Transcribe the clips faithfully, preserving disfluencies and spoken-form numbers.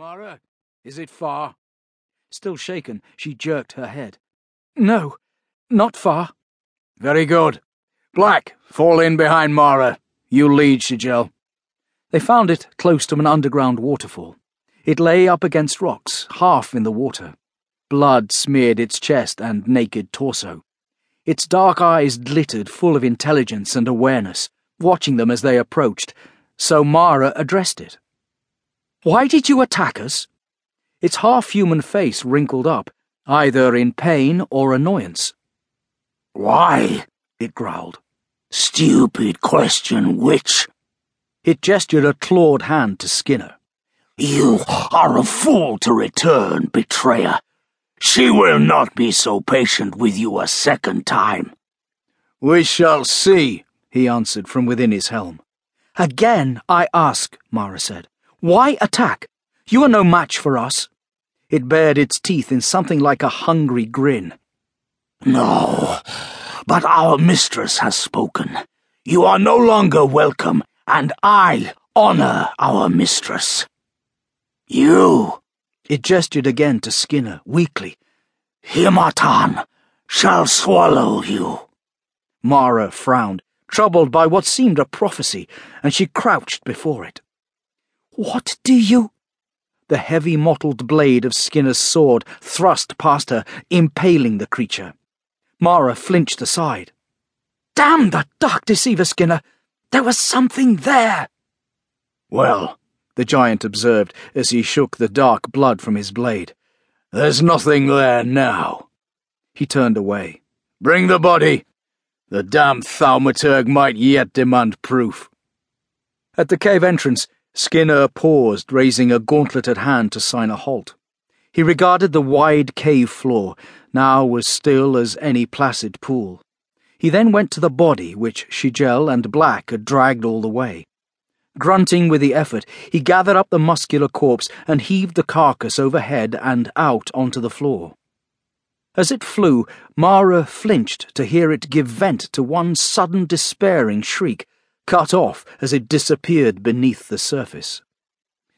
Mara, is it far? Still shaken, she jerked her head. No, not far. Very good. Black, fall in behind Mara. You lead, Shigell. They found it close to an underground waterfall. It lay up against rocks, half in the water. Blood smeared its chest and naked torso. Its dark eyes glittered, full of intelligence and awareness, watching them as they approached, so Mara addressed it. Why did you attack us? Its half-human face wrinkled up, either in pain or annoyance. Why? It growled. Stupid question, witch. It gestured a clawed hand to Skinner. You are a fool to return, betrayer. She will not be so patient with you a second time. We shall see, he answered from within his helm. Again, I ask, Mara said. Why attack? You are no match for us. It bared its teeth in something like a hungry grin. No, but our mistress has spoken. You are no longer welcome, and I honor our mistress. You, it gestured again to Skinner, weakly. Himatan shall swallow you. Mara frowned, troubled by what seemed a prophecy, and she crouched before it. What do you? The heavy mottled blade of Skinner's sword thrust past her, impaling the creature. Mara flinched aside. Damn the dark deceiver, Skinner! There was something there! Well, the giant observed as he shook the dark blood from his blade. There's nothing there now. He turned away. Bring the body! The damned thaumaturg might yet demand proof. At the cave entrance, Skinner paused, raising a gauntleted hand to sign a halt. He regarded the wide cave floor, now as still as any placid pool. He then went to the body, which Shigell and Black had dragged all the way. Grunting with the effort, he gathered up the muscular corpse and heaved the carcass overhead and out onto the floor. As it flew, Mara flinched to hear it give vent to one sudden despairing shriek, cut off as it disappeared beneath the surface.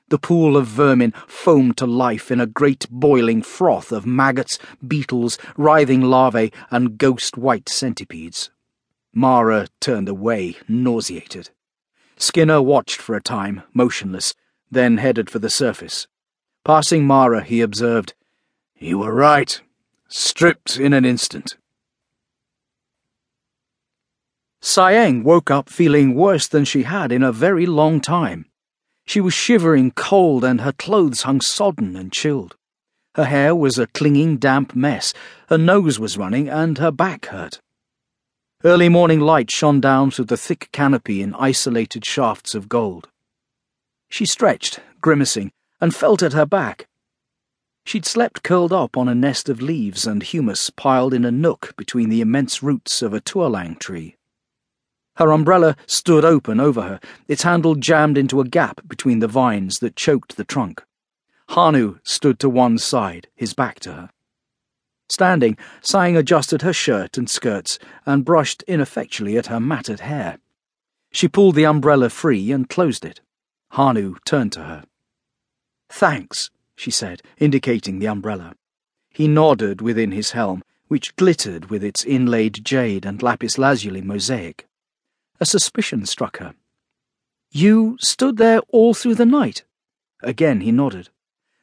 The pool of vermin foamed to life in a great boiling froth of maggots, beetles, writhing larvae, and ghost-white centipedes. Mara turned away, nauseated. Skinner watched for a time, motionless, then headed for the surface. Passing Mara, he observed, "You were right. Stripped in an instant." Saeng woke up feeling worse than she had in a very long time. She was shivering cold and her clothes hung sodden and chilled. Her hair was a clinging damp mess, her nose was running and her back hurt. Early morning light shone down through the thick canopy in isolated shafts of gold. She stretched, grimacing, and felt at her back. She'd slept curled up on a nest of leaves and humus piled in a nook between the immense roots of a tuolang tree. Her umbrella stood open over her, its handle jammed into a gap between the vines that choked the trunk. Hanu stood to one side, his back to her. Standing, Saeng adjusted her shirt and skirts and brushed ineffectually at her matted hair. She pulled the umbrella free and closed it. Hanu turned to her. "Thanks," she said, indicating the umbrella. He nodded within his helm, which glittered with its inlaid jade and lapis lazuli mosaic. A suspicion struck her. You stood there all through the night? Again he nodded.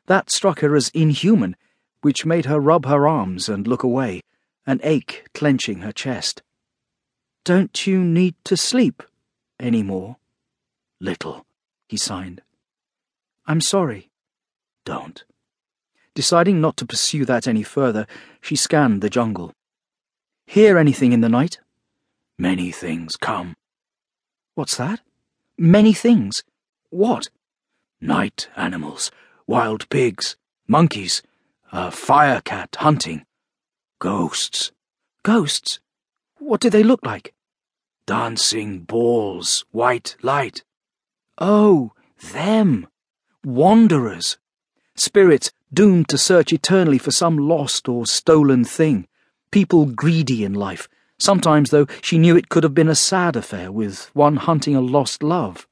That struck her as inhuman, which made her rub her arms and look away, an ache clenching her chest. Don't you need to sleep any more? Little, he signed. I'm sorry. Don't. Deciding not to pursue that any further, she scanned the jungle. Hear anything in the night? Many things come. What's that? Many things? What? Night animals, wild pigs, monkeys, a fire cat hunting, ghosts. Ghosts? What do they look like? Dancing balls, white light. Oh, them. Wanderers. Spirits doomed to search eternally for some lost or stolen thing. People greedy in life. Sometimes, though, she knew it could have been a sad affair with one hunting a lost love.